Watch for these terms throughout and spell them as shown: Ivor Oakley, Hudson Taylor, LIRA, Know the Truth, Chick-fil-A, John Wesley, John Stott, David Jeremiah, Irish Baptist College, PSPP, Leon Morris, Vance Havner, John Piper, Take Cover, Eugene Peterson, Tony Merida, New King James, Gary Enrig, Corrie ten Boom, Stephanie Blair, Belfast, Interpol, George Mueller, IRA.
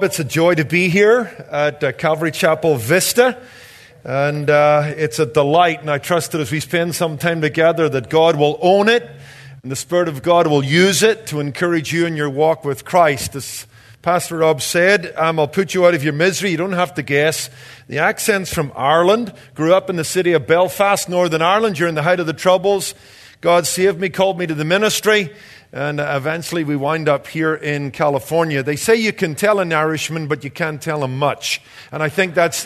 It's a joy to be here at Calvary Chapel Vista, and it's a delight, and I trust that as we spend some time together that God will own it, and the Spirit of God will use it to encourage you in your walk with Christ. As Pastor Rob said, I'll put you out of your misery, you don't have to guess. The accent's from Ireland, grew up in the city of Belfast, Northern Ireland, during the height of the Troubles. God saved me, called me to the ministry, and eventually we wind up here in California. They say you can tell an Irishman, but you can't tell him much. And I think that's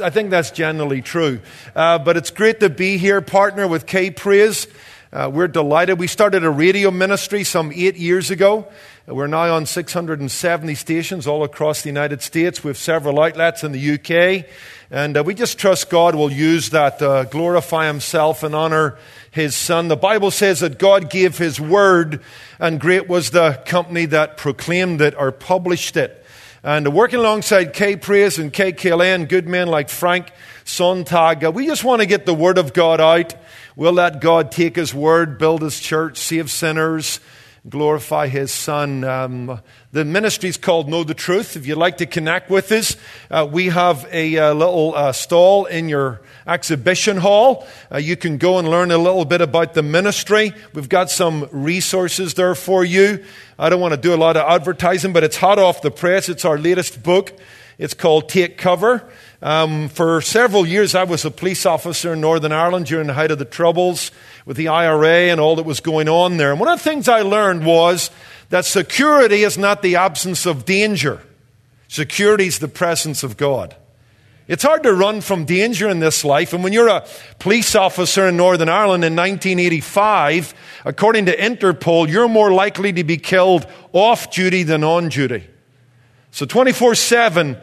generally true. But it's great to be here, partner with K Praise. We're delighted. We started a radio ministry some 8 years ago. We're now on 670 stations all across the United States. We have several outlets in the UK. And we just trust God will use that to glorify himself and honor his Son. The Bible says that God gave his word, and great was the company that proclaimed it or published it. And working alongside K Praise and KKLN, good men like Frank Sontag, we just want to get the word of God out. We'll let God take his word, build his church, save sinners, glorify his Son. The ministry is called Know the Truth. If you'd like to connect with us, we have a little stall in your exhibition hall. You can go and learn a little bit about the ministry. We've got some resources there for you. I don't want to do a lot of advertising, but it's hot off the press. It's our latest book. It's called Take Cover. For several years, I was a police officer in Northern Ireland during the height of the Troubles with the IRA and all that was going on there. And one of the things I learned was that security is not the absence of danger. Security is the presence of God. It's hard to run from danger in this life. And when you're a police officer in Northern Ireland in 1985, according to Interpol, you're more likely to be killed off-duty than on-duty. So 24/7,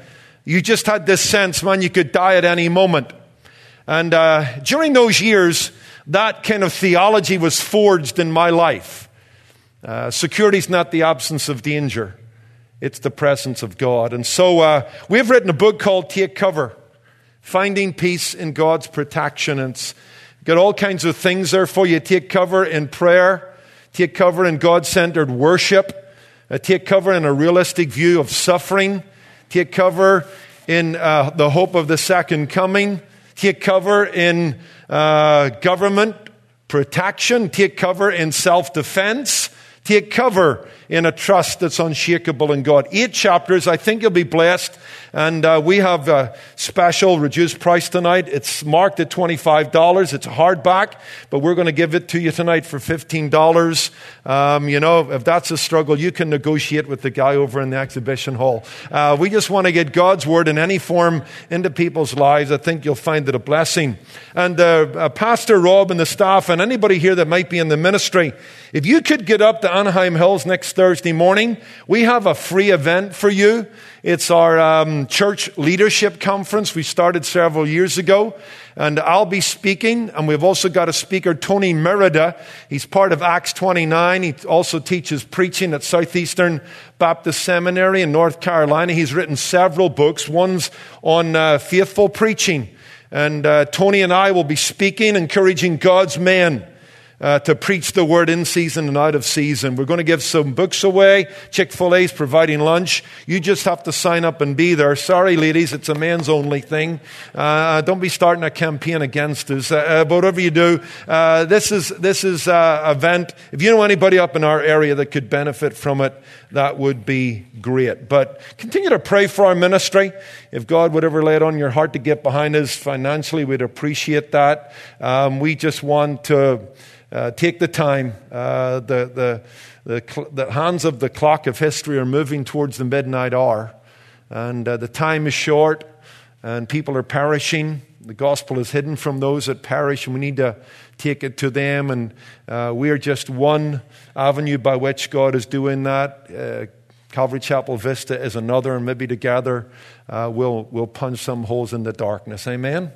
you just had this sense, man, you could die at any moment. And during those years, that kind of theology was forged in my life. Security's not the absence of danger. It's the presence of God. And so we've written a book called Take Cover, Finding Peace in God's Protection. And it's got all kinds of things there for you. Take cover in prayer. Take cover in God-centered worship. Take cover in a realistic view of suffering. Take cover in the hope of the second coming. Take cover in government protection. Take cover in self-defense. Take cover in a trust that's unshakable in God. 8 chapters. I think you'll be blessed. And we have a special reduced price tonight. It's marked at $25. It's a hardback, but we're going to give it to you tonight for $15. You know, if that's a struggle, you can negotiate with the guy over in the exhibition hall. We just want to get God's word in any form into people's lives. I think you'll find it a blessing. And Pastor Rob and the staff and anybody here that might be in the ministry, if you could get up to Anaheim Hills next Thursday morning, we have a free event for you. It's our church leadership conference we started several years ago, and I'll be speaking, and we've also got a speaker, Tony Merida. He's part of Acts 29. He also teaches preaching at Southeastern Baptist Seminary in North Carolina. He's written several books. One's on faithful preaching, and Tony and I will be speaking, encouraging God's men to preach the word in season and out of season. We're going to give some books away. Chick-fil-A is providing lunch. You just have to sign up and be there. Sorry, ladies, it's a men's only thing. Don't be starting a campaign against us. But whatever you do, this is an event. If you know anybody up in our area that could benefit from it, that would be great. But continue to pray for our ministry. If God would ever lay it on your heart to get behind us financially, we'd appreciate that. We just want to take the time. The hands of the clock of history are moving towards the midnight hour, and the time is short, and people are perishing. The gospel is hidden from those that perish, and we need to take it to them. And we are just one avenue by which God is doing that. Calvary Chapel Vista is another, and maybe together we'll punch some holes in the darkness. Amen.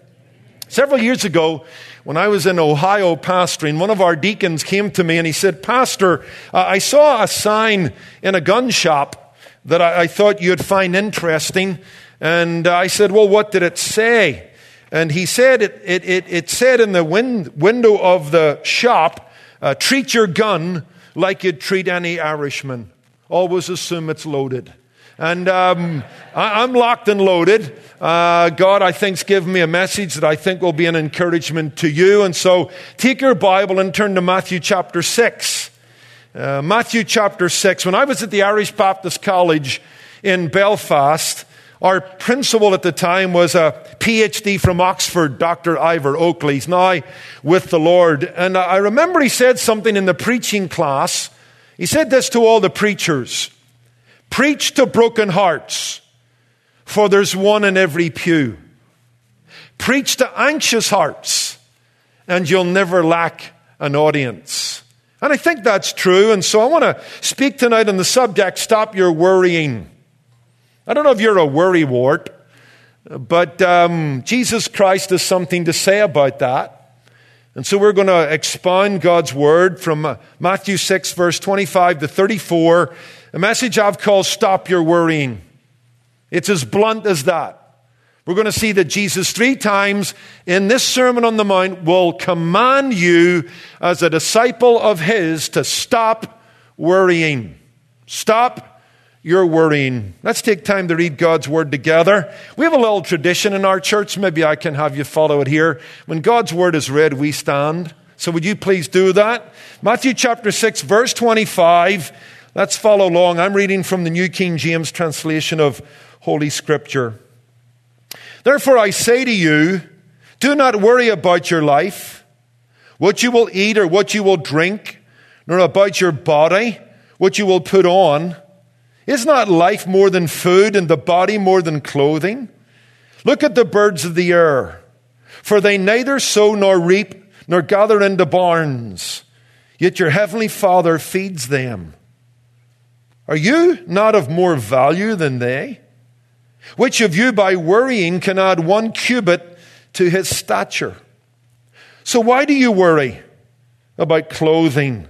Several years ago, when I was in Ohio pastoring, one of our deacons came to me and he said, "Pastor, I saw a sign in a gun shop that I thought you'd find interesting." And I said, "Well, what did it say?" And he said, it said in the window of the shop, "Treat your gun like you'd treat any Irishman. Always assume it's loaded." And I'm locked and loaded. God, I think, has given me a message that I think will be an encouragement to you. And so take your Bible and turn to Matthew chapter 6. Matthew chapter 6. When I was at the Irish Baptist College in Belfast, our principal at the time was a PhD from Oxford, Dr. Ivor Oakley. He's now with the Lord. And I remember he said something in the preaching class. He said this to all the preachers: preach to broken hearts, for there's one in every pew. Preach to anxious hearts, and you'll never lack an audience. And I think that's true. And so I want to speak tonight on the subject, stop your worrying. I don't know if you're a worrywart, but Jesus Christ has something to say about that. And so we're going to expound God's word from Matthew 6, verse 25 to 34, a message I've called Stop Your Worrying. It's as blunt as that. We're going to see that Jesus three times in this Sermon on the Mount will command you as a disciple of his to stop worrying. Stop you're worrying. Let's take time to read God's word together. We have a little tradition in our church. Maybe I can have you follow it here. When God's word is read, we stand. So would you please do that? Matthew chapter 6, verse 25. Let's follow along. I'm reading from the New King James translation of Holy Scripture. Therefore I say to you, do not worry about your life, what you will eat or what you will drink, nor about your body, what you will put on. Is not life more than food and the body more than clothing? Look at the birds of the air, for they neither sow nor reap nor gather into barns, yet your heavenly Father feeds them. Are you not of more value than they? Which of you by worrying can add one cubit to his stature? So why do you worry about clothing?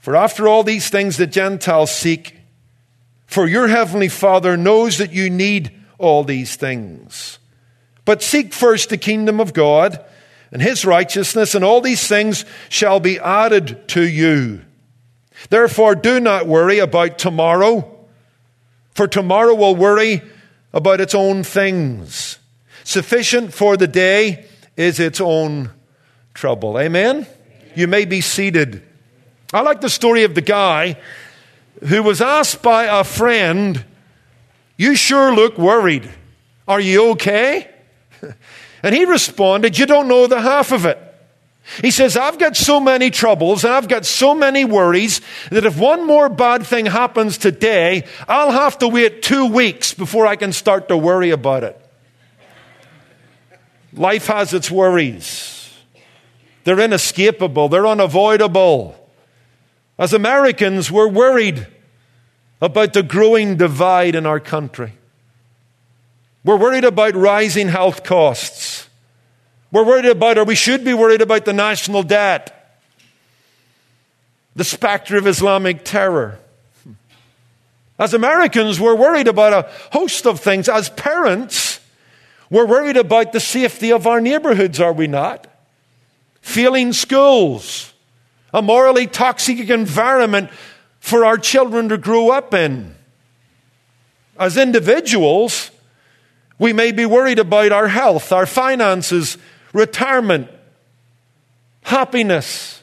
For after all these things the Gentiles seek, for your heavenly Father knows that you need all these things. But seek first the kingdom of God and his righteousness, and all these things shall be added to you. Therefore, do not worry about tomorrow, for tomorrow will worry about its own things. Sufficient for the day is its own trouble. Amen? You may be seated. I like the story of the guy who was asked by a friend, you sure look worried. Are you okay? And he responded, you don't know the half of it. He says, I've got so many troubles and I've got so many worries that if one more bad thing happens today, I'll have to wait 2 weeks before I can start to worry about it. Life has its worries. They're inescapable. They're unavoidable. As Americans, we're worried about the growing divide in our country. We're worried about rising health costs. We're worried about, or we should be worried about, the national debt, the specter of Islamic terror. As Americans, we're worried about a host of things. As parents, we're worried about the safety of our neighborhoods, are we not? Failing schools. A morally toxic environment for our children to grow up in. As individuals, we may be worried about our health, our finances, retirement, happiness,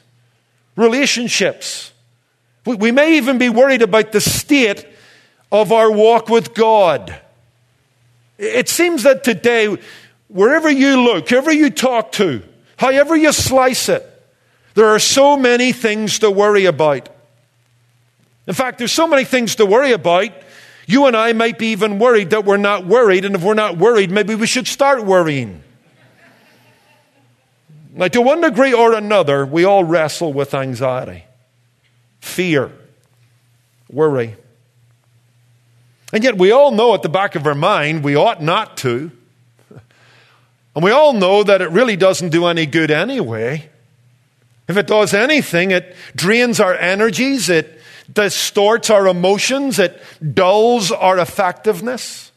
relationships. We may even be worried about the state of our walk with God. It seems that today, wherever you look, whoever you talk to, however you slice it, there are so many things to worry about. In fact, there's so many things to worry about, you and I might be even worried that we're not worried, and if we're not worried, maybe we should start worrying. Now, to one degree or another, we all wrestle with anxiety, fear, worry. And yet we all know at the back of our mind we ought not to. And we all know that it really doesn't do any good anyway. If it does anything, it drains our energies, it distorts our emotions, it dulls our effectiveness.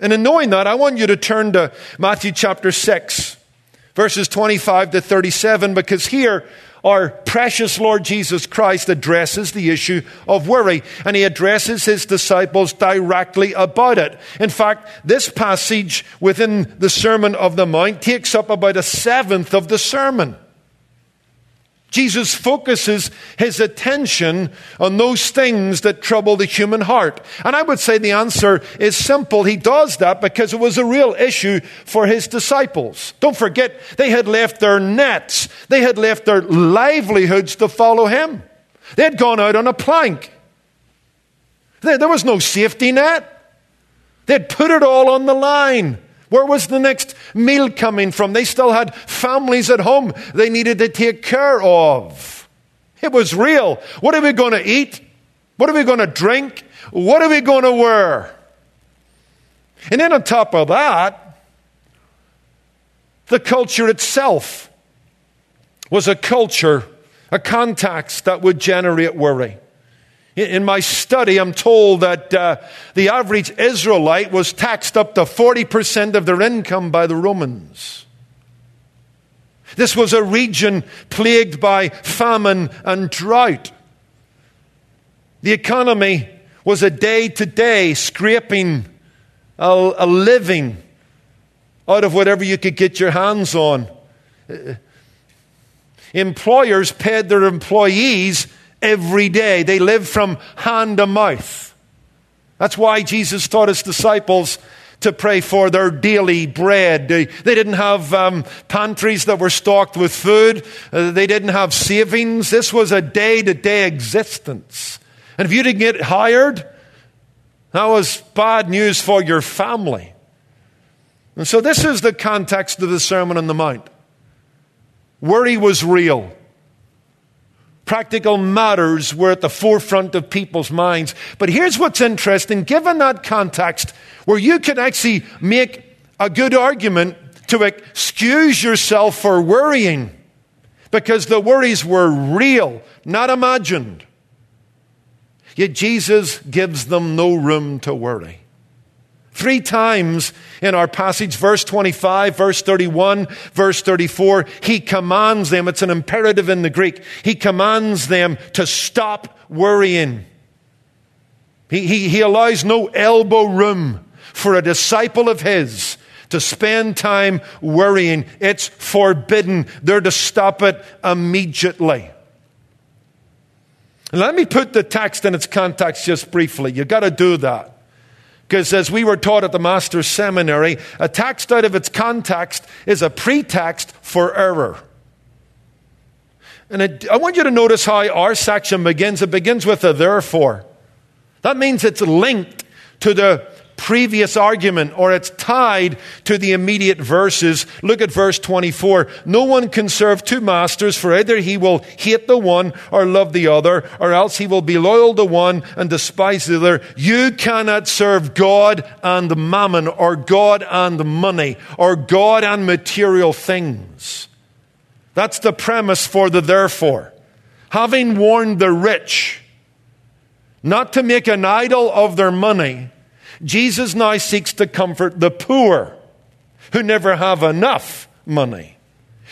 And in knowing that, I want you to turn to Matthew chapter 6, verses 25 to 37, because here our precious Lord Jesus Christ addresses the issue of worry, and he addresses his disciples directly about it. In fact, this passage within the Sermon on the Mount takes up about a seventh of the sermon. Jesus focuses his attention on those things that trouble the human heart. And I would say the answer is simple. He does that because it was a real issue for his disciples. Don't forget, they had left their nets. They had left their livelihoods to follow him. They had gone out on a plank. There was no safety net. They had put it all on the line. Where was the next meal coming from? They still had families at home they needed to take care of. It was real. What are we going to eat? What are we going to drink? What are we going to wear? And then on top of that, the culture itself was a culture, a context that would generate worry. In my study, I'm told that the average Israelite was taxed up to 40% of their income by the Romans. This was a region plagued by famine and drought. The economy was a day-to-day scraping a living out of whatever you could get your hands on. Employers paid their employees every day. They live from hand to mouth. That's why Jesus taught his disciples to pray for their daily bread. They didn't have pantries that were stocked with food. They didn't have savings. This was a day-to-day existence. And if you didn't get hired, that was bad news for your family. And so this is the context of the Sermon on the Mount. Worry was real. Practical matters were at the forefront of people's minds. But here's what's interesting. Given that context, where you can actually make a good argument to excuse yourself for worrying, because the worries were real, not imagined. Yet Jesus gives them no room to worry. Three times in our passage, verse 25, verse 31, verse 34, he commands them, it's an imperative in the Greek, he commands them to stop worrying. He allows no elbow room for a disciple of his to spend time worrying. It's forbidden. They're to stop it immediately. And let me put the text in its context just briefly. You've got to do that. Because as we were taught at the Master's Seminary, a text out of its context is a pretext for error. And I want you to notice how our section begins. It begins with a therefore. That means it's linked to the previous argument, or it's tied to the immediate verses. Look at verse 24. No one can serve two masters, for either he will hate the one or love the other, or else he will be loyal to one and despise the other. You cannot serve God and mammon, or God and money, or God and material things. That's the premise for the therefore. Having warned the rich not to make an idol of their money, Jesus now seeks to comfort the poor who never have enough money.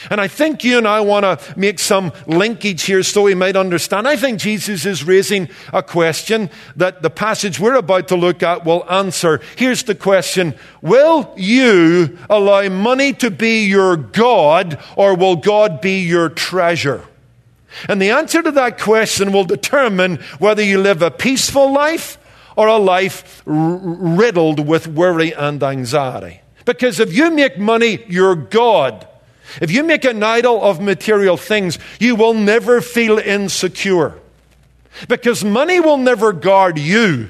And I think you and I want to make some linkage here so we might understand. I think Jesus is raising a question that the passage we're about to look at will answer. Here's the question. Will you allow money to be your God, or will God be your treasure? And the answer to that question will determine whether you live a peaceful life or a life riddled with worry and anxiety. Because if you make money your God, if you make an idol of material things, you will never feel insecure. Because money will never guard you.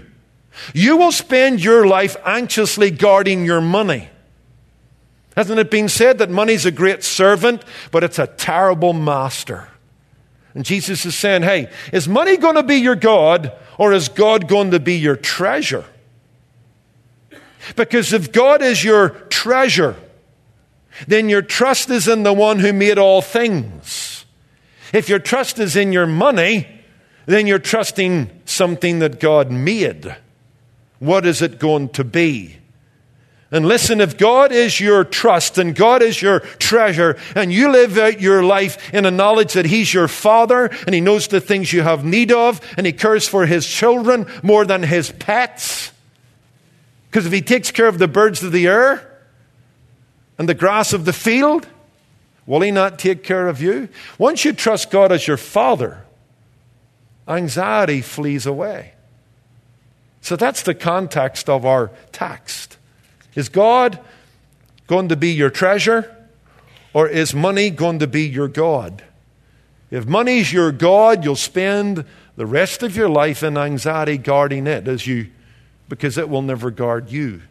You will spend your life anxiously guarding your money. Hasn't it been said that money's a great servant, but it's a terrible master? And Jesus is saying, hey, is money going to be your God, or is God going to be your treasure? Because if God is your treasure, then your trust is in the one who made all things. If your trust is in your money, then you're trusting something that God made. What is it going to be? And listen, if God is your trust and God is your treasure, and you live out your life in a knowledge that He's your Father and He knows the things you have need of, and He cares for His children more than His pets, because if He takes care of the birds of the air and the grass of the field, will He not take care of you? Once you trust God as your Father, anxiety flees away. So that's the context of our text. Is God going to be your treasure, or is money going to be your God? If money's your God, you'll spend the rest of your life in anxiety guarding it, because it will never guard you.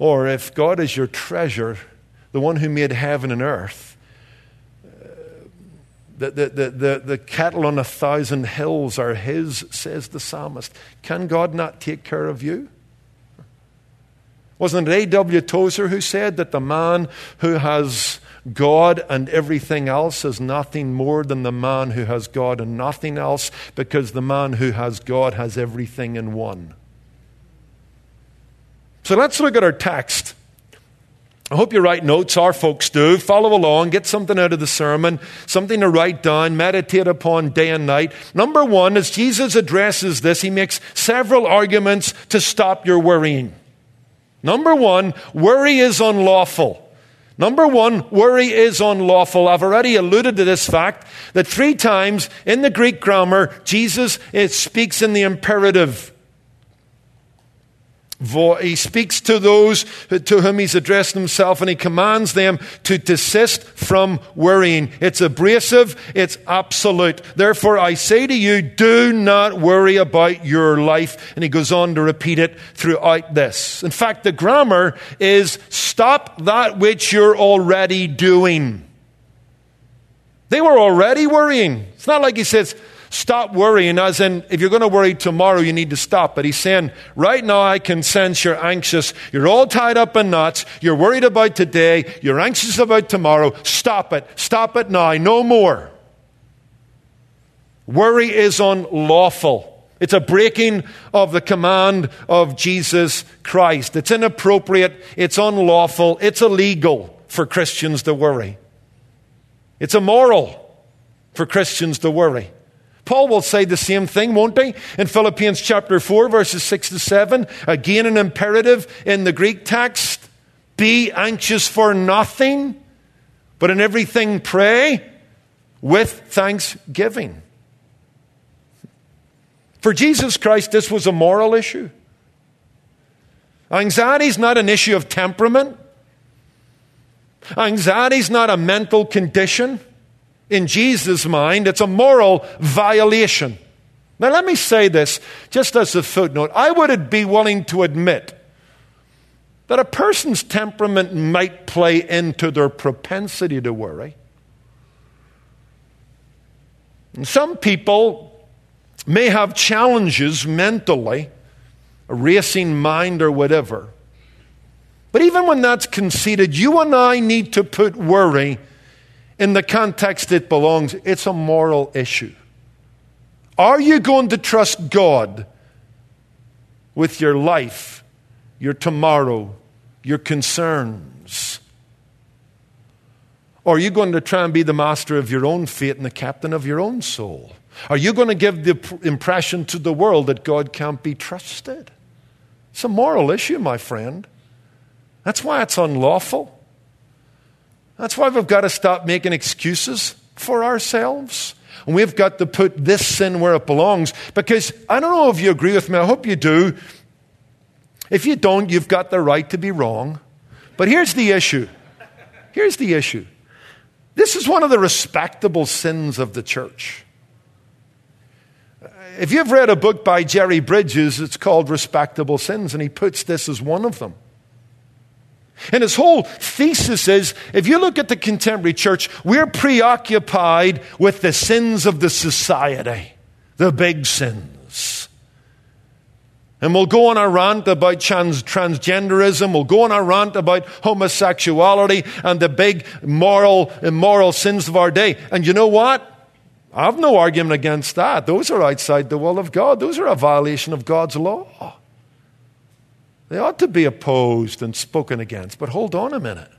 Or if God is your treasure, the one who made heaven and earth, the cattle on 1,000 hills are His, says the psalmist. Can God not take care of you? Wasn't it A.W. Tozer who said that the man who has God and everything else is nothing more than the man who has God and nothing else, because the man who has God has everything in one? So let's look at our text. I hope you write notes. Our folks do. Follow along. Get something out of the sermon, something to write down, meditate upon day and night. Number one, as Jesus addresses this, He makes several arguments to stop your worrying. Number one, worry is unlawful. Number one, worry is unlawful. I've already alluded to this fact that 3 times in the Greek grammar, Jesus speaks in the imperative. He speaks to those to whom He's addressed Himself, and He commands them to desist from worrying. It's abrasive, it's absolute. Therefore, I say to you, do not worry about your life. And He goes on to repeat it throughout this. In fact, the grammar is stop that which you're already doing. They were already worrying. It's not like He says, stop worrying, as in, if you're going to worry tomorrow, you need to stop. But He's saying, right now I can sense you're anxious. You're all tied up in knots. You're worried about today. You're anxious about tomorrow. Stop it. Stop it now. No more. Worry is unlawful. It's a breaking of the command of Jesus Christ. It's inappropriate. It's unlawful. It's illegal for Christians to worry. It's immoral for Christians to worry. Paul will say the same thing, won't he? In Philippians chapter 4, verses 6-7, again an imperative in the Greek text, be anxious for nothing, but in everything pray with thanksgiving. For Jesus Christ, this was a moral issue. Anxiety is not an issue of temperament. Anxiety is not a mental condition. In Jesus' mind, it's a moral violation. Now, let me say this just as a footnote. I would be willing to admit that a person's temperament might play into their propensity to worry. And some people may have challenges mentally, a racing mind or whatever. But even when that's conceded, you and I need to put worry in the context it belongs. It's a moral issue. Are you going to trust God with your life, your tomorrow, your concerns? Or are you going to try and be the master of your own fate and the captain of your own soul? Are you going to give the impression to the world that God can't be trusted? It's a moral issue, my friend. That's why it's unlawful. That's why we've got to stop making excuses for ourselves. And we've got to put this sin where it belongs. Because I don't know if you agree with me. I hope you do. If you don't, you've got the right to be wrong. But here's the issue. Here's the issue. This is one of the respectable sins of the church. If you've read a book by Jerry Bridges, it's called Respectable Sins, and he puts this as one of them. And his whole thesis is, if you look at the contemporary church, we're preoccupied with the sins of the society, the big sins. And we'll go on our rant about transgenderism. We'll go on our rant about homosexuality and the big immoral sins of our day. And you know what? I have no argument against that. Those are outside the will of God. Those are a violation of God's law. They ought to be opposed and spoken against. But hold on a minute.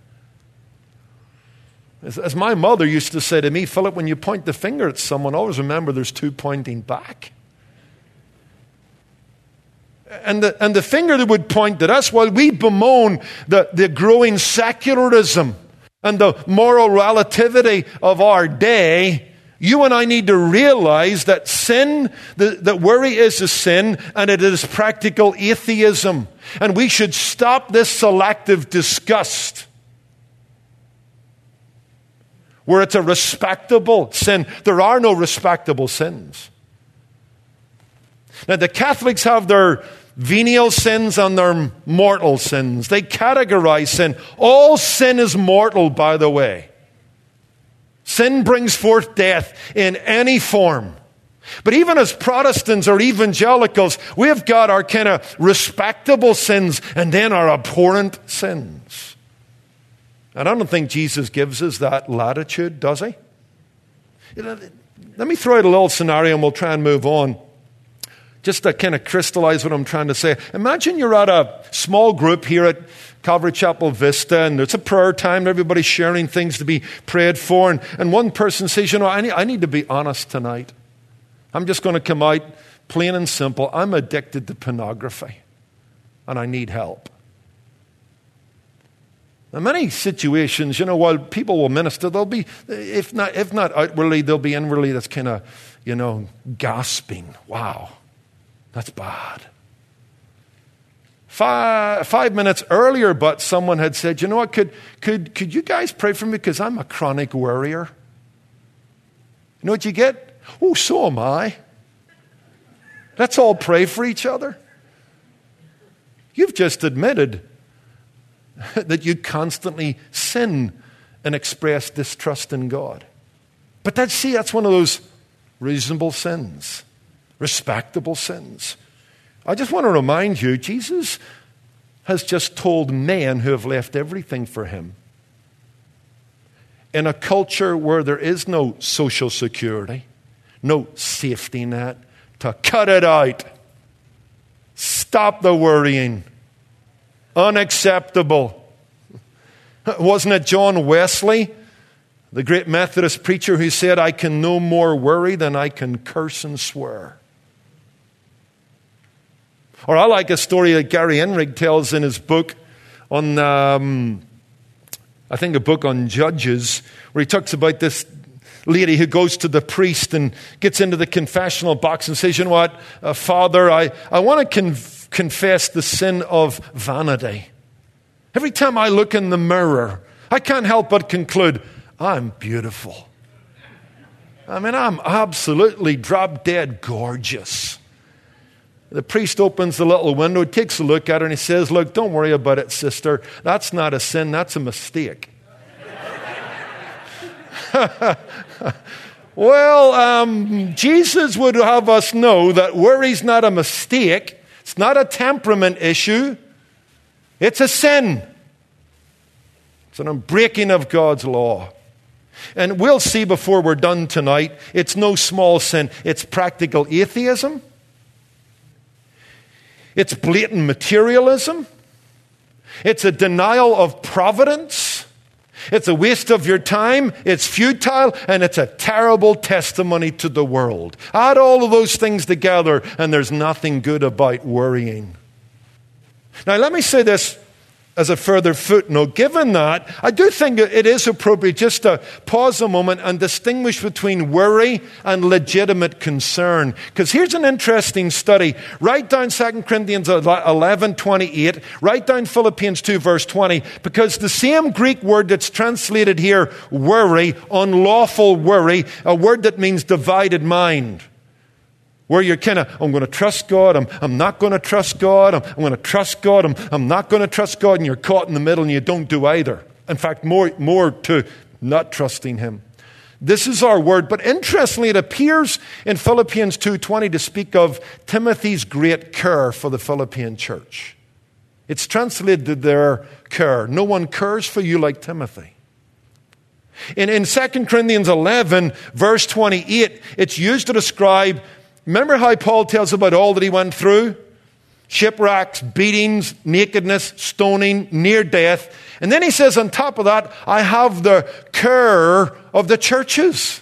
As my mother used to say to me, Philip, when you point the finger at someone, always remember there's two pointing back. And the finger that would point at us, while we bemoan the growing secularism and the moral relativity of our day, you and I need to realize that sin, that worry is a sin, and it is practical atheism. And we should stop this selective disgust where it's a respectable sin. There are no respectable sins. Now, the Catholics have their venial sins and their mortal sins. They categorize sin. All sin is mortal, by the way. Sin brings forth death in any form. But even as Protestants or evangelicals, we have got our kind of respectable sins and then our abhorrent sins. And I don't think Jesus gives us that latitude, does he? Let me throw out a little scenario and we'll try and move on. Just to kind of crystallize what I'm trying to say. Imagine you're at a small group here at Calvary Chapel Vista, and it's a prayer time. Everybody's sharing things to be prayed for. And one person says, you know, I need to be honest tonight. I'm just going to come out plain and simple. I'm addicted to pornography, and I need help. In many situations, you know, while people will minister, they'll be, if not outwardly, they'll be inwardly. That's kind of, you know, gasping. Wow. That's bad. 5 minutes earlier, but someone had said, you know what, could you guys pray for me because I'm a chronic worrier? You know what you get? Oh, so am I. Let's all pray for each other. You've just admitted that you constantly sin and express distrust in God. But that's one of those reasonable sins. Respectable sins. I just want to remind you, Jesus has just told men who have left everything for him. In a culture where there is no social security, no safety net, to cut it out. Stop the worrying. Unacceptable. Wasn't it John Wesley, the great Methodist preacher, who said, I can no more worry than I can curse and swear? Or I like a story that Gary Enrig tells in his book on, a book on Judges, where he talks about this lady who goes to the priest and gets into the confessional box and says, you know what, Father, I want to confess the sin of vanity. Every time I look in the mirror, I can't help but conclude, I'm beautiful. I mean, I'm absolutely drop dead gorgeous. The priest opens the little window, takes a look at her, and he says, look, don't worry about it, sister. That's not a sin, that's a mistake. Well, Jesus would have us know that worry's not a mistake. It's not a temperament issue. It's a sin. It's an breaking of God's law. And we'll see before we're done tonight, it's no small sin. It's practical atheism. It's blatant materialism. It's a denial of providence. It's a waste of your time. It's futile. And it's a terrible testimony to the world. Add all of those things together, and there's nothing good about worrying. Now, let me say this as a further footnote. Given that, I do think it is appropriate just to pause a moment and distinguish between worry and legitimate concern. Because here's an interesting study. Write down 2 Corinthians 11:28. Write down Philippians 2, verse 20. Because the same Greek word that's translated here, worry, unlawful worry, a word that means divided mind. where you're kind of, I'm going to trust God, I'm not going to trust God, I'm going to trust God, I'm not going to trust God, and you're caught in the middle and you don't do either. In fact, more to not trusting him. This is our word. But interestingly, it appears in Philippians 2:20 to speak of Timothy's great care for the Philippian church. It's translated there, care. No one cares for you like Timothy. In 2 Corinthians 11, verse 28, it's used to describe, remember how Paul tells about all that he went through? Shipwrecks, beatings, nakedness, stoning, near death. And then he says on top of that, I have the care of the churches.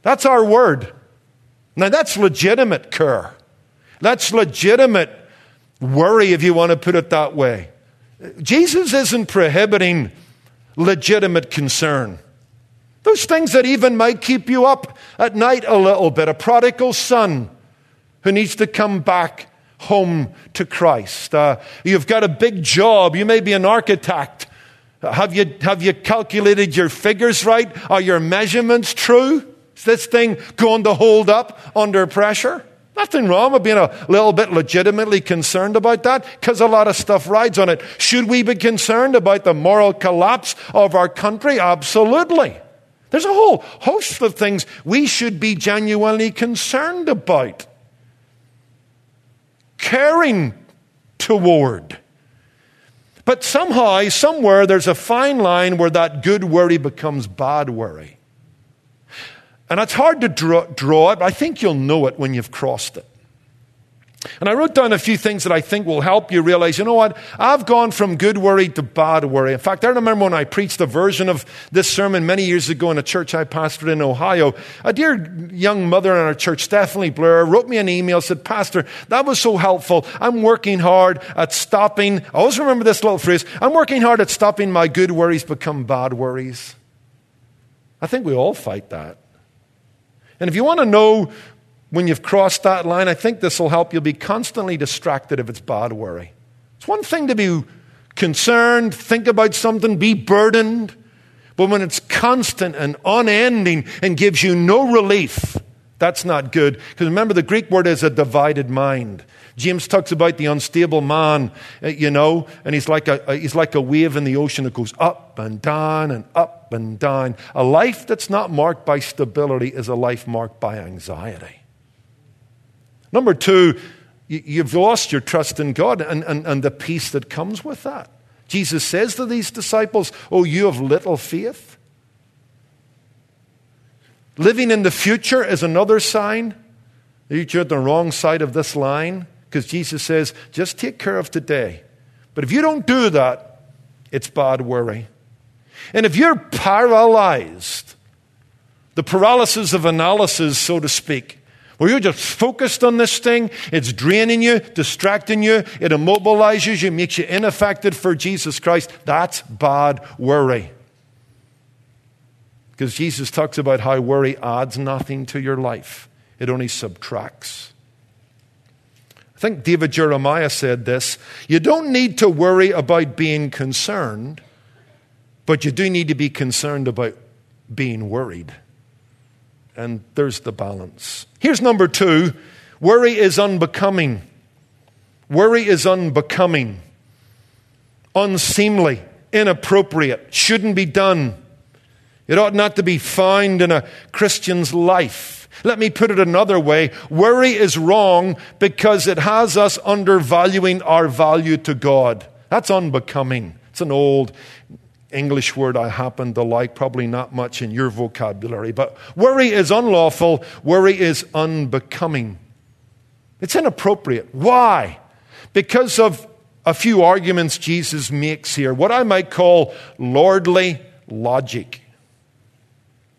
That's our word. Now that's legitimate care. That's legitimate worry, if you want to put it that way. Jesus isn't prohibiting legitimate concern. Those things that even might keep you up at night a little bit. A prodigal son who needs to come back home to Christ. You've got a big job. You may be an architect. Have you calculated your figures right? Are your measurements true? Is this thing going to hold up under pressure? Nothing wrong with being a little bit legitimately concerned about that, because a lot of stuff rides on it. Should we be concerned about the moral collapse of our country? Absolutely. There's a whole host of things we should be genuinely concerned about, caring toward. But somehow, somewhere, there's a fine line where that good worry becomes bad worry. And it's hard to draw it, but I think you'll know it when you've crossed it. And I wrote down a few things that I think will help you realize, you know what, I've gone from good worry to bad worry. In fact, I remember when I preached a version of this sermon many years ago in a church I pastored in Ohio, a dear young mother in our church, Stephanie Blair, wrote me an email, said, Pastor, that was so helpful. I'm working hard at stopping, I always remember this little phrase, I'm working hard at stopping my good worries become bad worries. I think we all fight that. And if you want to know when you've crossed that line, I think this will help. You'll be constantly distracted if it's bad worry. It's one thing to be concerned, think about something, be burdened. But when it's constant and unending and gives you no relief, that's not good. Because remember, the Greek word is a divided mind. James talks about the unstable man, you know, and he's like a wave in the ocean that goes up and down and up and down. A life that's not marked by stability is a life marked by anxiety. Number two, you've lost your trust in God and the peace that comes with that. Jesus says to these disciples, oh, you have little faith. Living in the future is another sign that you're at the wrong side of this line, because Jesus says, just take care of today. But if you don't do that, it's bad worry. And if you're paralyzed, the paralysis of analysis, so to speak, where you're just focused on this thing, it's draining you, distracting you, it immobilizes you, makes you ineffective for Jesus Christ. That's bad worry. Because Jesus talks about how worry adds nothing to your life. It only subtracts. I think David Jeremiah said this, you don't need to worry about being concerned, but you do need to be concerned about being worried. And there's the balance. Here's number two. Worry is unbecoming. Worry is unbecoming. Unseemly, inappropriate, shouldn't be done. It ought not to be found in a Christian's life. Let me put it another way. Worry is wrong because it has us undervaluing our value to God. That's unbecoming. It's an old English word I happen to like, probably not much in your vocabulary, but worry is unlawful, worry is unbecoming. It's inappropriate. Why? Because of a few arguments Jesus makes here, what I might call lordly logic.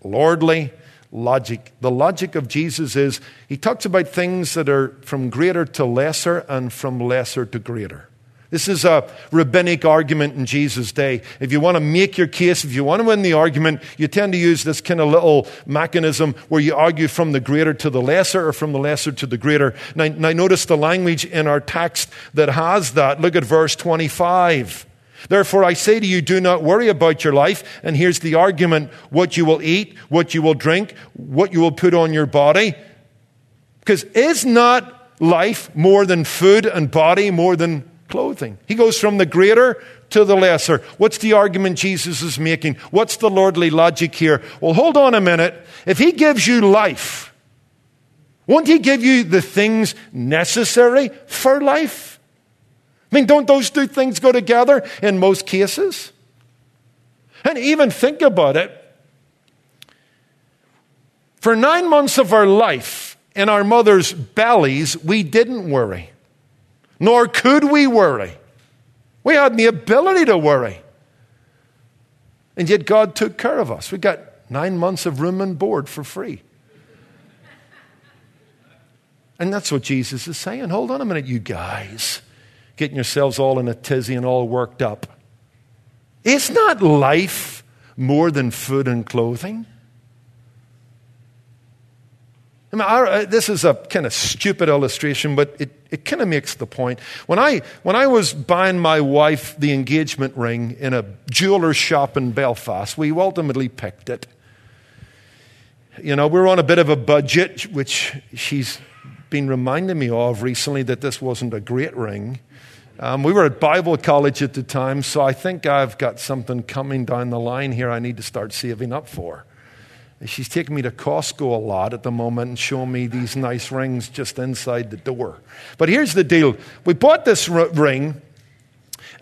Lordly logic. The logic of Jesus is, he talks about things that are from greater to lesser and from lesser to greater. This is a rabbinic argument in Jesus' day. If you want to make your case, if you want to win the argument, you tend to use this kind of little mechanism where you argue from the greater to the lesser or from the lesser to the greater. Now notice the language in our text that has that. Look at verse 25. Therefore I say to you, do not worry about your life. And here's the argument, what you will eat, what you will drink, what you will put on your body. Because is not life more than food and body more than clothing? He goes from the greater to the lesser. What's the argument Jesus is making? What's the lordly logic here? Well, hold on a minute. If he gives you life, won't he give you the things necessary for life? I mean, don't those two things go together in most cases? And even think about it. For 9 months of our life, in our mother's bellies, we didn't worry, nor could we worry. We had the ability to worry. And yet God took care of us. We got 9 months of room and board for free. And that's what Jesus is saying. Hold on a minute, you guys, getting yourselves all in a tizzy and all worked up. It's not life more than food and clothing. I mean, this is a kind of stupid illustration, but it kind of makes the point. When I was buying my wife the engagement ring in a jeweler's shop in Belfast, we ultimately picked it. You know, we were on a bit of a budget, which she's been reminding me of recently that this wasn't a great ring. We were at Bible college at the time, so I think I've got something coming down the line here I need to start saving up for. She's taking me to Costco a lot at the moment and showing me these nice rings just inside the door. But here's the deal. We bought this ring,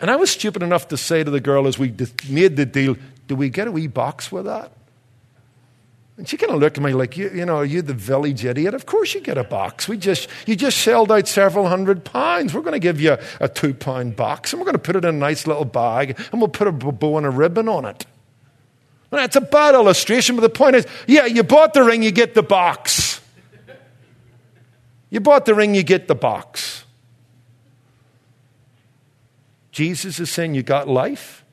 and I was stupid enough to say to the girl as we made the deal, do we get a wee box with that? And she kind of looked at me like, you know, are you the village idiot? Of course you get a box. You just shelled out several £100s. We're going to give you a £2 box, and we're going to put it in a nice little bag, and we'll put a bow and a ribbon on it. That's a bad illustration, but the point is, yeah, you bought the ring, you get the box. You bought the ring, you get the box. Jesus is saying you got life.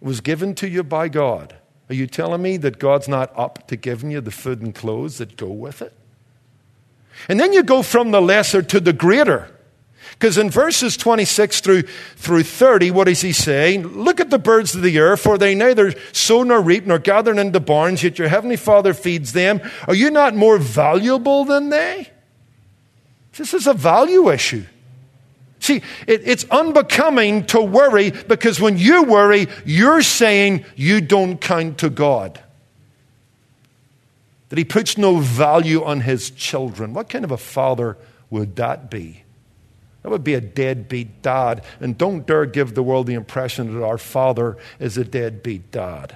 It was given to you by God. Are you telling me that God's not up to giving you the food and clothes that go with it? And then you go from the lesser to the greater. Because in verses 26 through 30, what is he saying? Look at the birds of the air, for they neither sow nor reap nor gather into barns, yet your heavenly Father feeds them. Are you not more valuable than they? This is a value issue. See, it's unbecoming to worry, because when you worry, you're saying you don't count to God. That he puts no value on his children. What kind of a father would that be? That would be a deadbeat dad. And don't dare give the world the impression that our father is a deadbeat dad.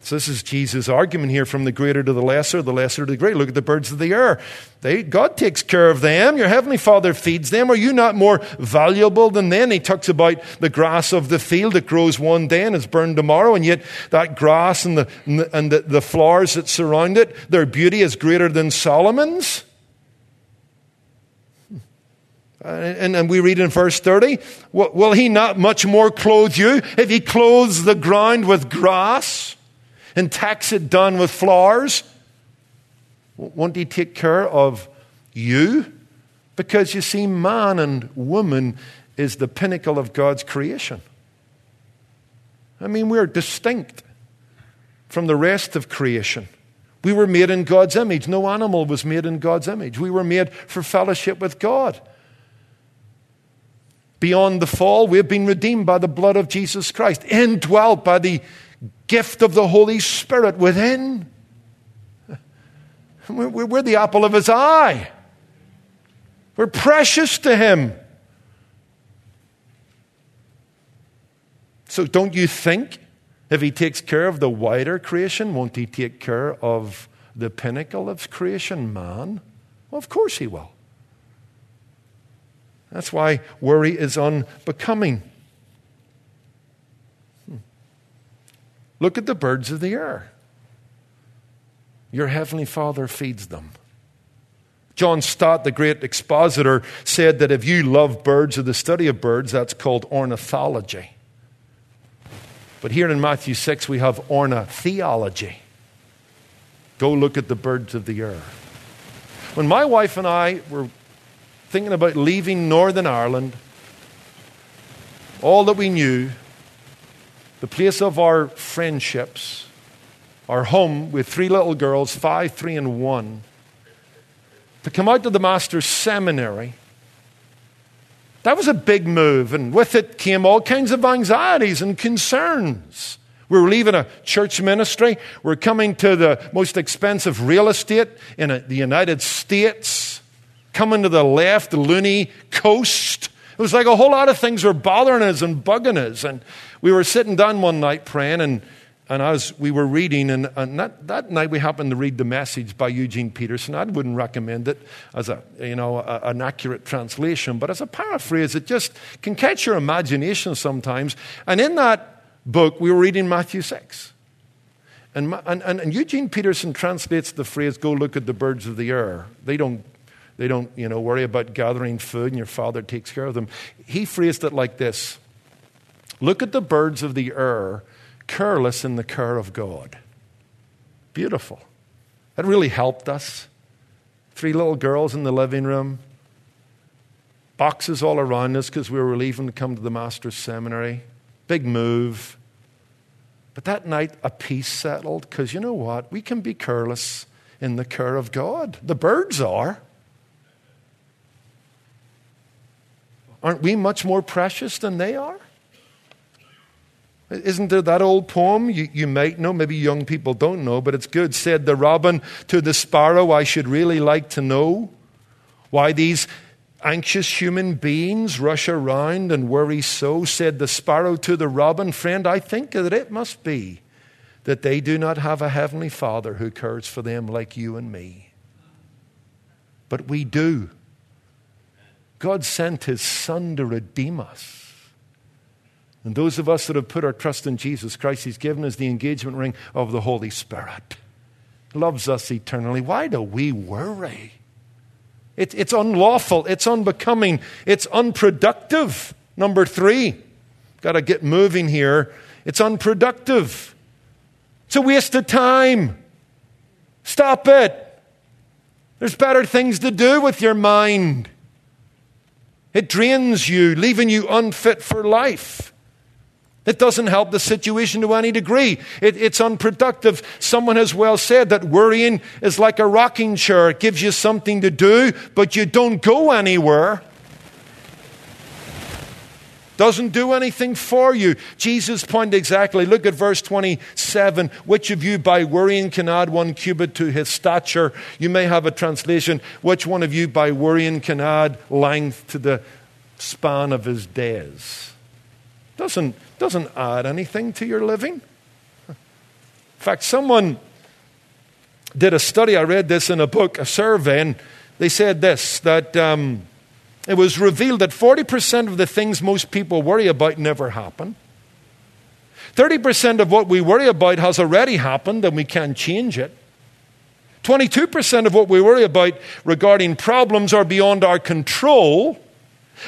So this is Jesus' argument here, from the greater to the lesser to the greater. Look at the birds of the air. God takes care of them. Your heavenly Father feeds them. Are you not more valuable than them? He talks about the grass of the field that grows one day and is burned tomorrow, and yet that grass and the flowers that surround it, their beauty is greater than Solomon's. And we read in verse 30, will he not much more clothe you? If he clothes the ground with grass and tax it down with flowers, won't he take care of you? Because you see, man and woman is the pinnacle of God's creation. I mean, we're distinct from the rest of creation. We were made in God's image. No animal was made in God's image. We were made for fellowship with God. Beyond the fall, we have been redeemed by the blood of Jesus Christ, indwelt by the gift of the Holy Spirit within. We're the apple of his eye. We're precious to him. So don't you think if he takes care of the wider creation, won't he take care of the pinnacle of creation, man? Well, of course he will. That's why worry is unbecoming. Look at the birds of the air. Your heavenly Father feeds them. John Stott, the great expositor, said that if you love birds or the study of birds, that's called ornithology. But here in Matthew 6, we have ornithology. Go look at the birds of the air. When my wife and I were thinking about leaving Northern Ireland, all that we knew, the place of our friendships, our home with three little girls, 5, 3, and 1, to come out to the Master's Seminary. That was a big move, and with it came all kinds of anxieties and concerns. We were leaving a church ministry. We're coming to the most expensive real estate in the United States, coming to the left, the loony coast. It was like a whole lot of things were bothering us and bugging us. And we were sitting down one night praying, and as we were reading, and that night we happened to read The Message by Eugene Peterson. I wouldn't recommend it as an accurate translation, but as a paraphrase, it just can catch your imagination sometimes. And in that book, we were reading Matthew 6. And Eugene Peterson translates the phrase, "Go look at the birds of the air. They don't worry about gathering food, and your Father takes care of them." He phrased it like this: "Look at the birds of the air, careless in the care of God." Beautiful. That really helped us. 3 little girls in the living room, boxes all around us because we were leaving to come to the Master's Seminary. Big move. But that night, a peace settled, because you know what? We can be careless in the care of God. The birds are. Aren't we much more precious than they are? Isn't there that old poem? You might know, maybe young people don't know, but it's good. "Said the robin to the sparrow, I should really like to know why these anxious human beings rush around and worry so. Said the sparrow to the robin, friend, I think that it must be that they do not have a heavenly Father who cares for them like you and me." But we do. God sent His Son to redeem us. And those of us that have put our trust in Jesus Christ, He's given us the engagement ring of the Holy Spirit. Loves us eternally. Why do we worry? It's unlawful. It's unbecoming. It's unproductive. Number 3. Got to get moving here. It's unproductive. It's a waste of time. Stop it. There's better things to do with your mind. It drains you, leaving you unfit for life. It doesn't help the situation to any degree. It's unproductive. Someone has well said that worrying is like a rocking chair. It gives you something to do, but you don't go anywhere. Doesn't do anything for you. Jesus pointed exactly. Look at verse 27. "Which of you by worrying can add 1 cubit to his stature?" You may have a translation, "Which one of you by worrying can add length to the span of his days?" Doesn't add anything to your living. In fact, someone did a study. I read this in a book, a survey, and they said this, that it was revealed that 40% of the things most people worry about never happen. 30% of what we worry about has already happened and we can't change it. 22% of what we worry about regarding problems are beyond our control.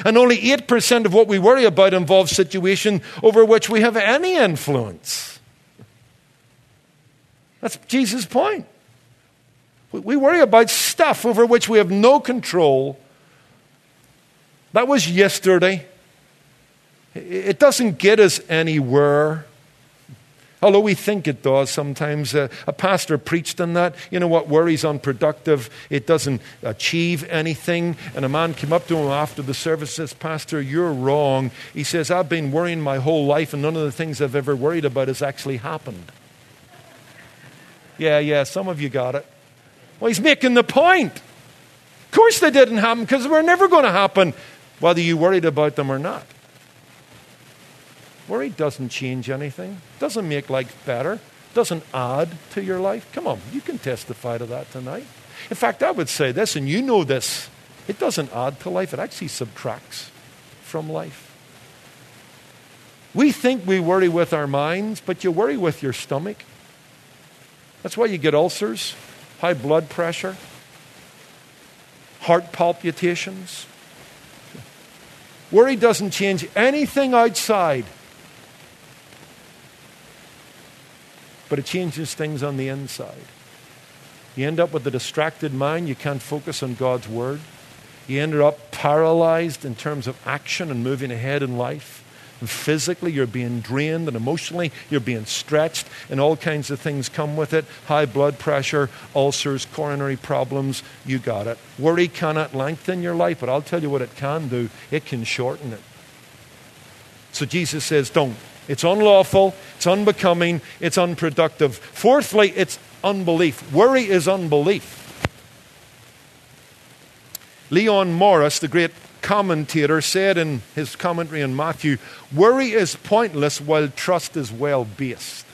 And only 8% of what we worry about involves situation over which we have any influence. That's Jesus' point. We worry about stuff over which we have no control. That was yesterday. It doesn't get us anywhere. Although we think it does sometimes. A pastor preached on that. You know what? Worry's unproductive. It doesn't achieve anything. And a man came up to him after the service and says, "Pastor, you're wrong." He says, "I've been worrying my whole life and none of the things I've ever worried about has actually happened." Yeah, some of you got it. Well, he's making the point. Of course they didn't happen because they were never going to happen, whether you worried about them or not. Worry doesn't change anything. Doesn't make life better. Doesn't add to your life. Come on, you can testify to that tonight. In fact, I would say this, and you know this, it doesn't add to life. It actually subtracts from life. We think we worry with our minds, but you worry with your stomach. That's why you get ulcers, high blood pressure, heart palpitations. Worry doesn't change anything outside, but it changes things on the inside. You end up with a distracted mind. You can't focus on God's word. You end up paralyzed in terms of action and moving ahead in life. and physically you're being drained, and emotionally you're being stretched, and all kinds of things come with it. High blood pressure, ulcers, coronary problems, you got it. Worry cannot lengthen your life, but I'll tell you what it can do. It can shorten it. So Jesus says, don't. It's unlawful, it's unbecoming, it's unproductive. Fourthly, it's unbelief. Worry is unbelief. Leon Morris, the great commentator, said in his commentary on Matthew, worry is pointless while trust is well-based.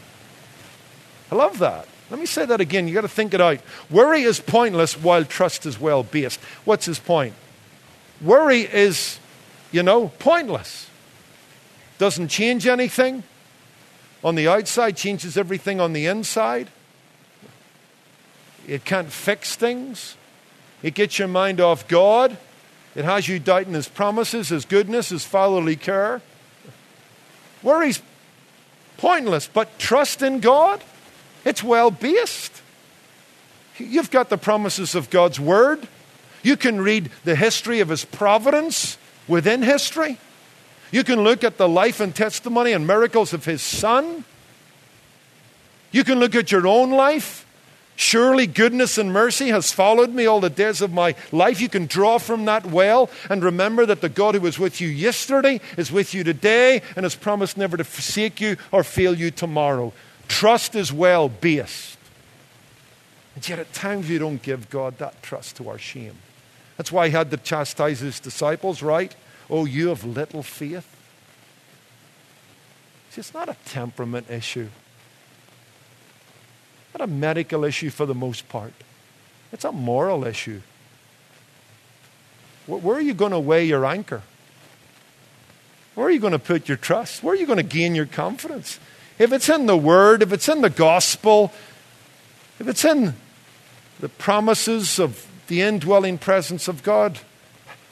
I love that. Let me say that again. You've got to think it out. Worry is pointless while trust is well-based. What's his point? Worry is, pointless. Doesn't change anything on the outside, changes everything on the inside. It can't fix things. It gets your mind off God. It has you doubting His promises, His goodness, His fatherly care. Worry's pointless, but trust in God, it's well-based. You've got the promises of God's Word. You can read the history of His providence within history. You can look at the life and testimony and miracles of His Son. You can look at your own life. Surely goodness and mercy has followed me all the days of my life. You can draw from that well and remember that the God who was with you yesterday is with you today and has promised never to forsake you or fail you tomorrow. Trust is well-based. And yet at times you don't give God that trust, to our shame. That's why He had to chastise His disciples, right? Oh, you of little faith. See, it's not a temperament issue. Not a medical issue for the most part. It's a moral issue. Where are you going to weigh your anchor? Where are you going to put your trust? Where are you going to gain your confidence? If it's in the Word, if it's in the gospel, if it's in the promises of the indwelling presence of God,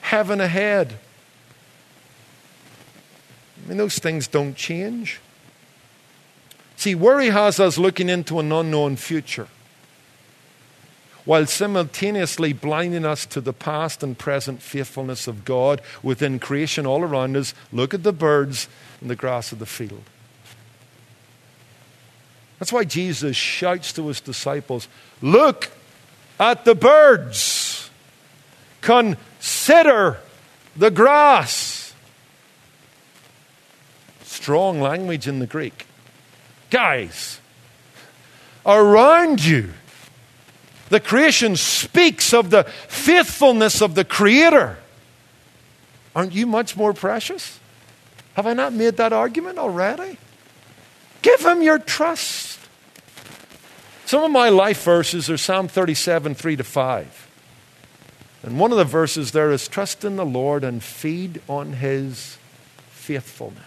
heaven ahead. Those things don't change. See, worry has us looking into an unknown future while simultaneously blinding us to the past and present faithfulness of God within creation all around us. Look at the birds and the grass of the field. That's why Jesus shouts to His disciples, look at the birds. Consider the grass. Strong language in the Greek. Guys, around you, the creation speaks of the faithfulness of the Creator. Aren't you much more precious? Have I not made that argument already? Give Him your trust. Some of my life verses are Psalm 37, 3-5. And one of the verses there is, trust in the Lord and feed on His faithfulness.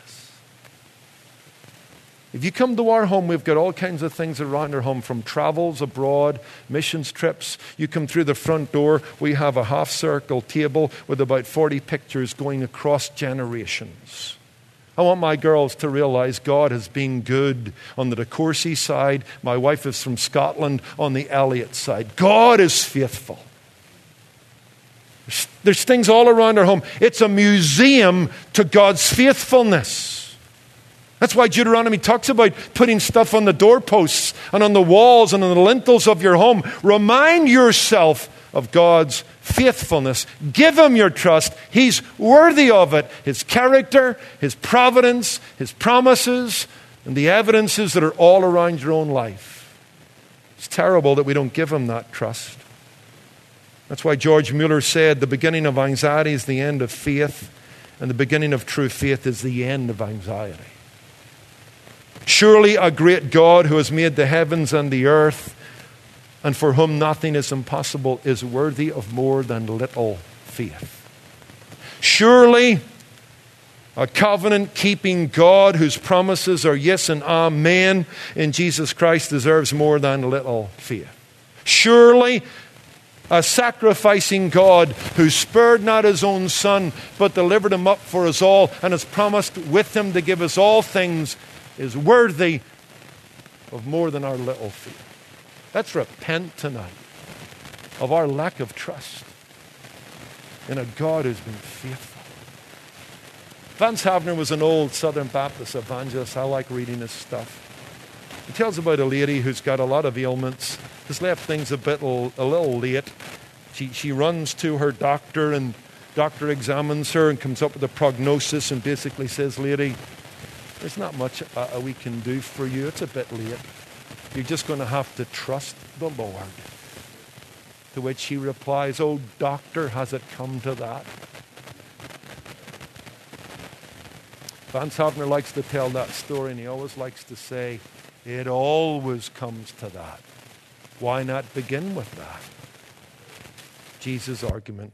If you come to our home, we've got all kinds of things around our home, from travels abroad, missions trips. You come through the front door, we have a half-circle table with about 40 pictures going across generations. I want my girls to realize God has been good on the De Courcy side. My wife is from Scotland on the Elliott side. God is faithful. There's things all around our home. It's a museum to God's faithfulness. That's why Deuteronomy talks about putting stuff on the doorposts and on the walls and on the lintels of your home. Remind yourself of God's faithfulness. Give Him your trust. He's worthy of it. His character, His providence, His promises, and the evidences that are all around your own life. It's terrible that we don't give Him that trust. That's why George Mueller said, the beginning of anxiety is the end of faith, and the beginning of true faith is the end of anxiety. Surely a great God who has made the heavens and the earth and for whom nothing is impossible is worthy of more than little faith. Surely a covenant-keeping God whose promises are yes and amen in Jesus Christ deserves more than little faith. Surely a sacrificing God who spared not His own Son but delivered Him up for us all and has promised with Him to give us all things is worthy of more than our little faith. Let's repent tonight of our lack of trust in a God who's been faithful. Vance Havner was an old Southern Baptist evangelist. I like reading his stuff. He tells about a lady who's got a lot of ailments, has left things a little late. She runs to her doctor, and doctor examines her and comes up with a prognosis and basically says, "Lady, there's not much we can do for you. It's a bit late. You're just going to have to trust the Lord." To which she replies, "Oh, doctor, has it come to that?" Vance Havner likes to tell that story, and he always likes to say, it always comes to that. Why not begin with that? Jesus' argument.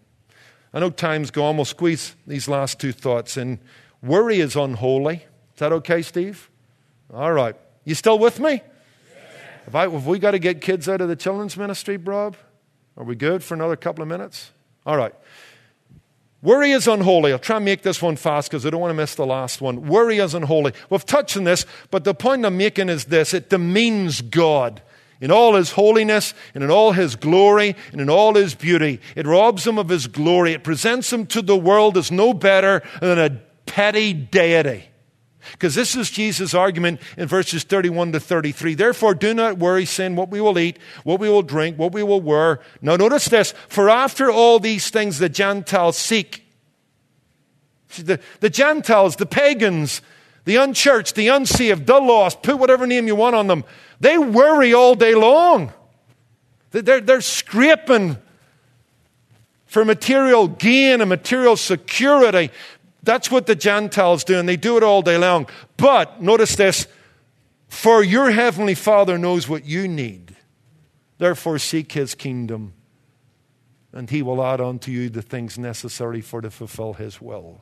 I know time's gone. We'll squeeze these last two thoughts in. Worry is unholy. Is that okay, Steve? All right. You still with me? Yes. Have we got to get kids out of the children's ministry, Bob? Are we good for another couple of minutes? All right. Worry is unholy. I'll try and make this one fast because I don't want to miss the last one. Worry is unholy. We've touched on this, but the point I'm making is this. It demeans God in all his holiness and in all his glory and in all his beauty. It robs him of his glory. It presents him to the world as no better than a petty deity. Because this is Jesus' argument in verses 31 to 33. Therefore, do not worry, saying what we will eat, what we will drink, what we will wear. Now, notice this. For after all these things the Gentiles seek. The Gentiles, the pagans, the unchurched, the unsaved, the lost, put whatever name you want on them. They worry all day long. They're scraping for material gain and material security. That's what the Gentiles do, and they do it all day long. But, notice this, for your heavenly Father knows what you need. Therefore, seek his kingdom, and he will add unto you the things necessary for to fulfill his will.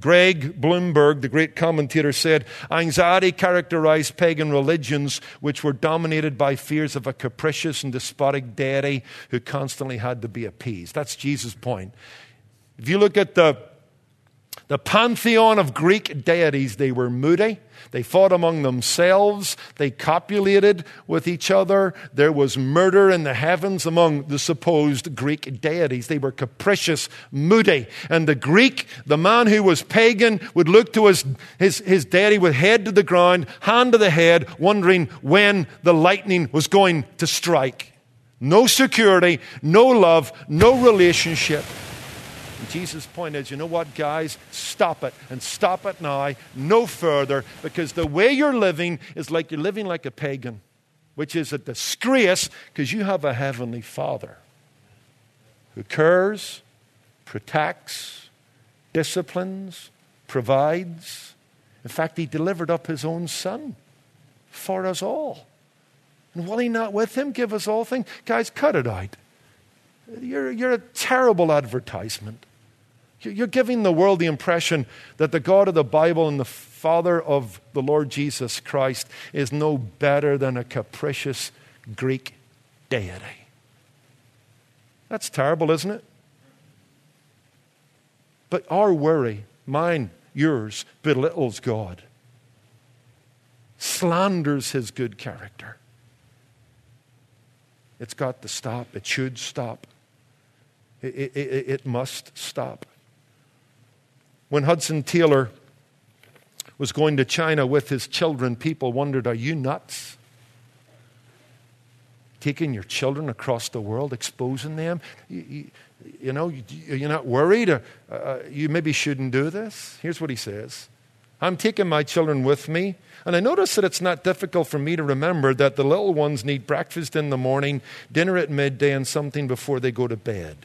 Greg Bloomberg, the great commentator, said, anxiety characterized pagan religions which were dominated by fears of a capricious and despotic deity who constantly had to be appeased. That's Jesus' point. If you look at the pantheon of Greek deities, they were moody. They fought among themselves. They copulated with each other. There was murder in the heavens among the supposed Greek deities. They were capricious, moody. And the Greek, the man who was pagan, would look to his deity with head to the ground, hand to the head, wondering when the lightning was going to strike. No security, no love, no relationship. Jesus' point is, you know what, guys? Stop it, and stop it now, no further, because the way you're living is like you're living like a pagan, which is a disgrace because you have a heavenly Father who cares, protects, disciplines, provides. In fact, he delivered up his own Son for us all. And will he not with him give us all things? Guys, cut it out. You're a terrible advertisement. You're giving the world the impression that the God of the Bible and the Father of the Lord Jesus Christ is no better than a capricious Greek deity. That's terrible, isn't it? But our worry, mine, yours, belittles God, slanders his good character. It's got to stop. It should stop. It must stop. When Hudson Taylor was going to China with his children, people wondered, are you nuts? Taking your children across the world, exposing them? You're not worried? You maybe shouldn't do this? Here's what he says. I'm taking my children with me, and I notice that it's not difficult for me to remember that the little ones need breakfast in the morning, dinner at midday, and something before they go to bed.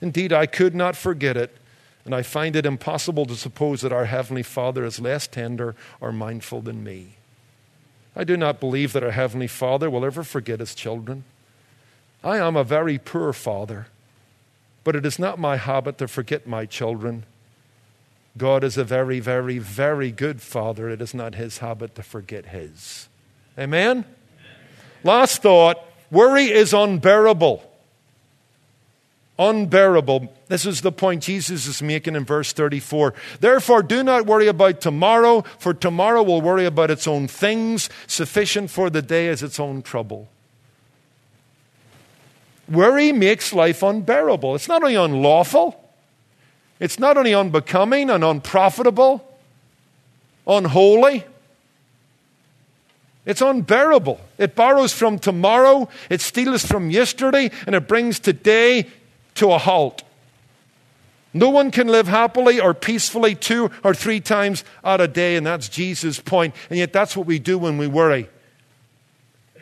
Indeed, I could not forget it, and I find it impossible to suppose that our Heavenly Father is less tender or mindful than me. I do not believe that our Heavenly Father will ever forget his children. I am a very poor father, but it is not my habit to forget my children. God is a very, very, very good Father. It is not his habit to forget his. Amen? Amen. Last thought, worry is unbearable. Unbearable. This is the point Jesus is making in verse 34. Therefore, do not worry about tomorrow, for tomorrow will worry about its own things. Sufficient for the day is its own trouble. Worry makes life unbearable. It's not only unlawful, It's not only unbecoming and unprofitable, unholy, it's unbearable. It borrows from tomorrow, it steals from yesterday, and it brings today to a halt. No one can live happily or peacefully 2 or 3 times out a day, and that's Jesus' point. And yet that's what we do when we worry.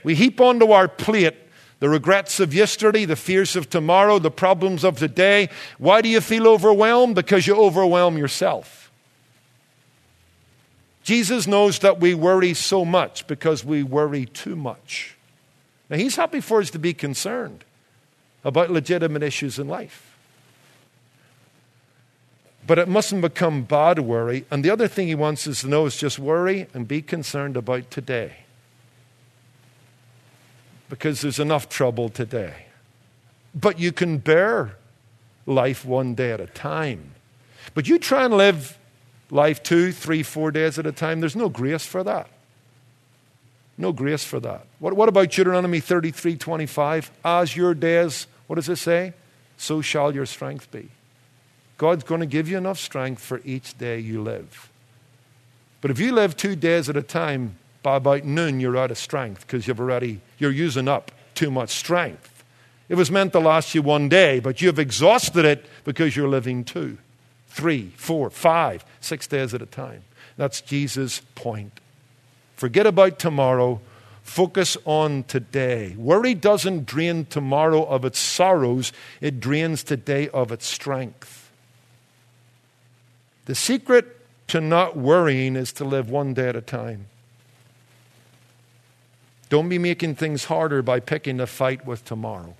We heap onto our plate the regrets of yesterday, the fears of tomorrow, the problems of today. Why do you feel overwhelmed? Because you overwhelm yourself. Jesus knows that we worry so much because we worry too much. Now, he's happy for us to be concerned about legitimate issues in life. But it mustn't become bad worry. And the other thing he wants us to know is just worry and be concerned about today. Because there's enough trouble today. But you can bear life one day at a time. But you try and live life 2, 3, 4 days at a time. There's no grace for that. No grace for that. What about Deuteronomy 33:25? As your days, what does it say? So shall your strength be. God's going to give you enough strength for each day you live. But if you live 2 days at a time, by about noon you're out of strength because you're using up too much strength. It was meant to last you one day, but you've exhausted it because you're living 2, 3, 4, 5, 6 days at a time. That's Jesus' point. Forget about tomorrow. Focus on today. Worry doesn't drain tomorrow of its sorrows. It drains today of its strength. The secret to not worrying is to live one day at a time. Don't be making things harder by picking a fight with tomorrow.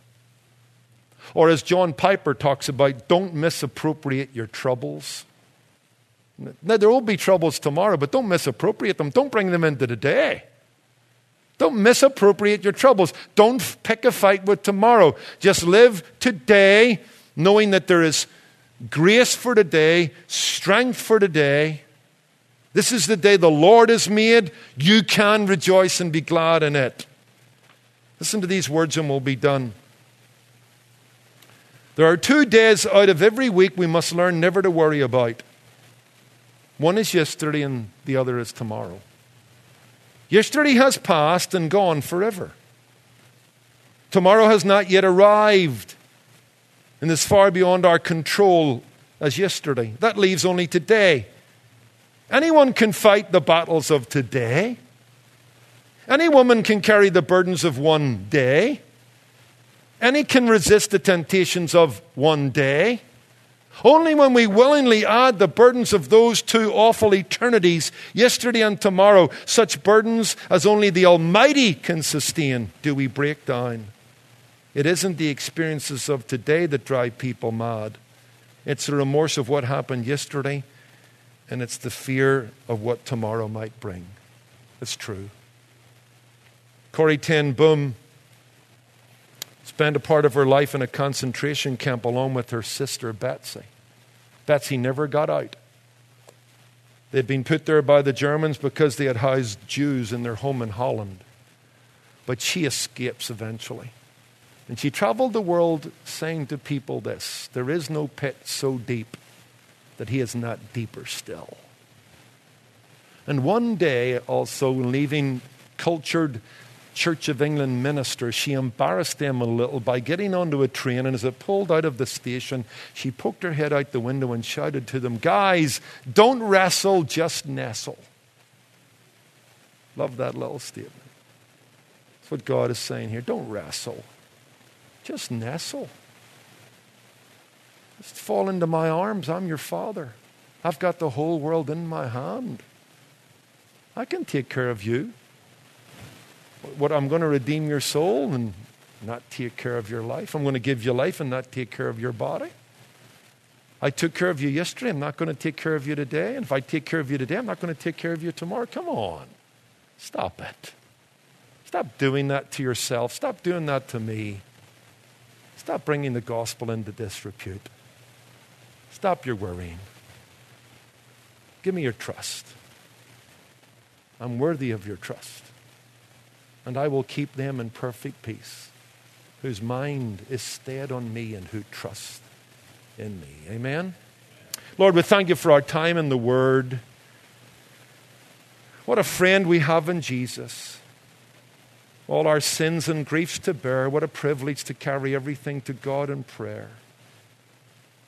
Or as John Piper talks about, don't misappropriate your troubles. Now, there will be troubles tomorrow, but don't misappropriate them. Don't bring them into the day. Don't misappropriate your troubles. Don't pick a fight with tomorrow. Just live today knowing that there is grace for today, strength for today. This is the day the Lord has made. You can rejoice and be glad in it. Listen to these words and we'll be done. There are 2 days out of every week we must learn never to worry about. One is yesterday and the other is tomorrow. Yesterday has passed and gone forever. Tomorrow has not yet arrived. And as far beyond our control as yesterday. That leaves only today. Anyone can fight the battles of today. Any woman can carry the burdens of one day. Any can resist the temptations of one day. Only when we willingly add the burdens of those 2 awful eternities, yesterday and tomorrow, such burdens as only the Almighty can sustain, do we break down. It isn't the experiences of today that drive people mad. It's the remorse of what happened yesterday, and it's the fear of what tomorrow might bring. It's true. Corrie ten Boom spent a part of her life in a concentration camp along with her sister Betsy. Betsy never got out. They'd been put there by the Germans because they had housed Jews in their home in Holland. But she escapes eventually. And she traveled the world saying to people this, there is no pit so deep that he is not deeper still. And one day also, leaving cultured Church of England ministers, she embarrassed them a little by getting onto a train, and as it pulled out of the station, she poked her head out the window and shouted to them, guys, don't wrestle, just nestle. Love that little statement. That's what God is saying here. Don't wrestle. Just nestle. Just fall into my arms. I'm your father. I've got the whole world in my hand. I can take care of you. What I'm going to redeem your soul and not take care of your life. I'm going to give you life and not take care of your body. I took care of you yesterday. I'm not going to take care of you today. And if I take care of you today, I'm not going to take care of you tomorrow. Come on. Stop it. Stop doing that to yourself. Stop doing that to me. Stop bringing the gospel into disrepute. Stop your worrying. Give me your trust. I'm worthy of your trust. And I will keep them in perfect peace, whose mind is stayed on me and who trust in me. Amen? Lord, we thank you for our time in the Word. What a friend we have in Jesus. All our sins and griefs to bear. What a privilege to carry everything to God in prayer.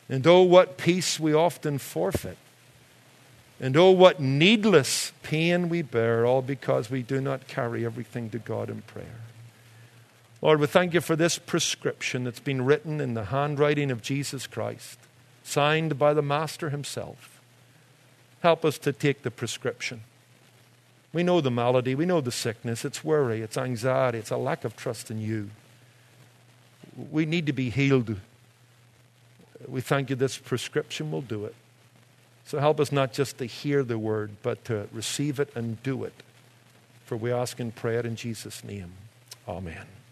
And oh, what peace we often forfeit. And oh, what needless pain we bear, all because we do not carry everything to God in prayer. Lord, we thank you for this prescription that's been written in the handwriting of Jesus Christ, signed by the Master himself. Help us to take the prescription. We know the malady, we know the sickness, it's worry, it's anxiety, it's a lack of trust in you. We need to be healed. We thank you this prescription will do it. So help us not just to hear the word, but to receive it and do it. For we ask and pray it in Jesus' name. Amen.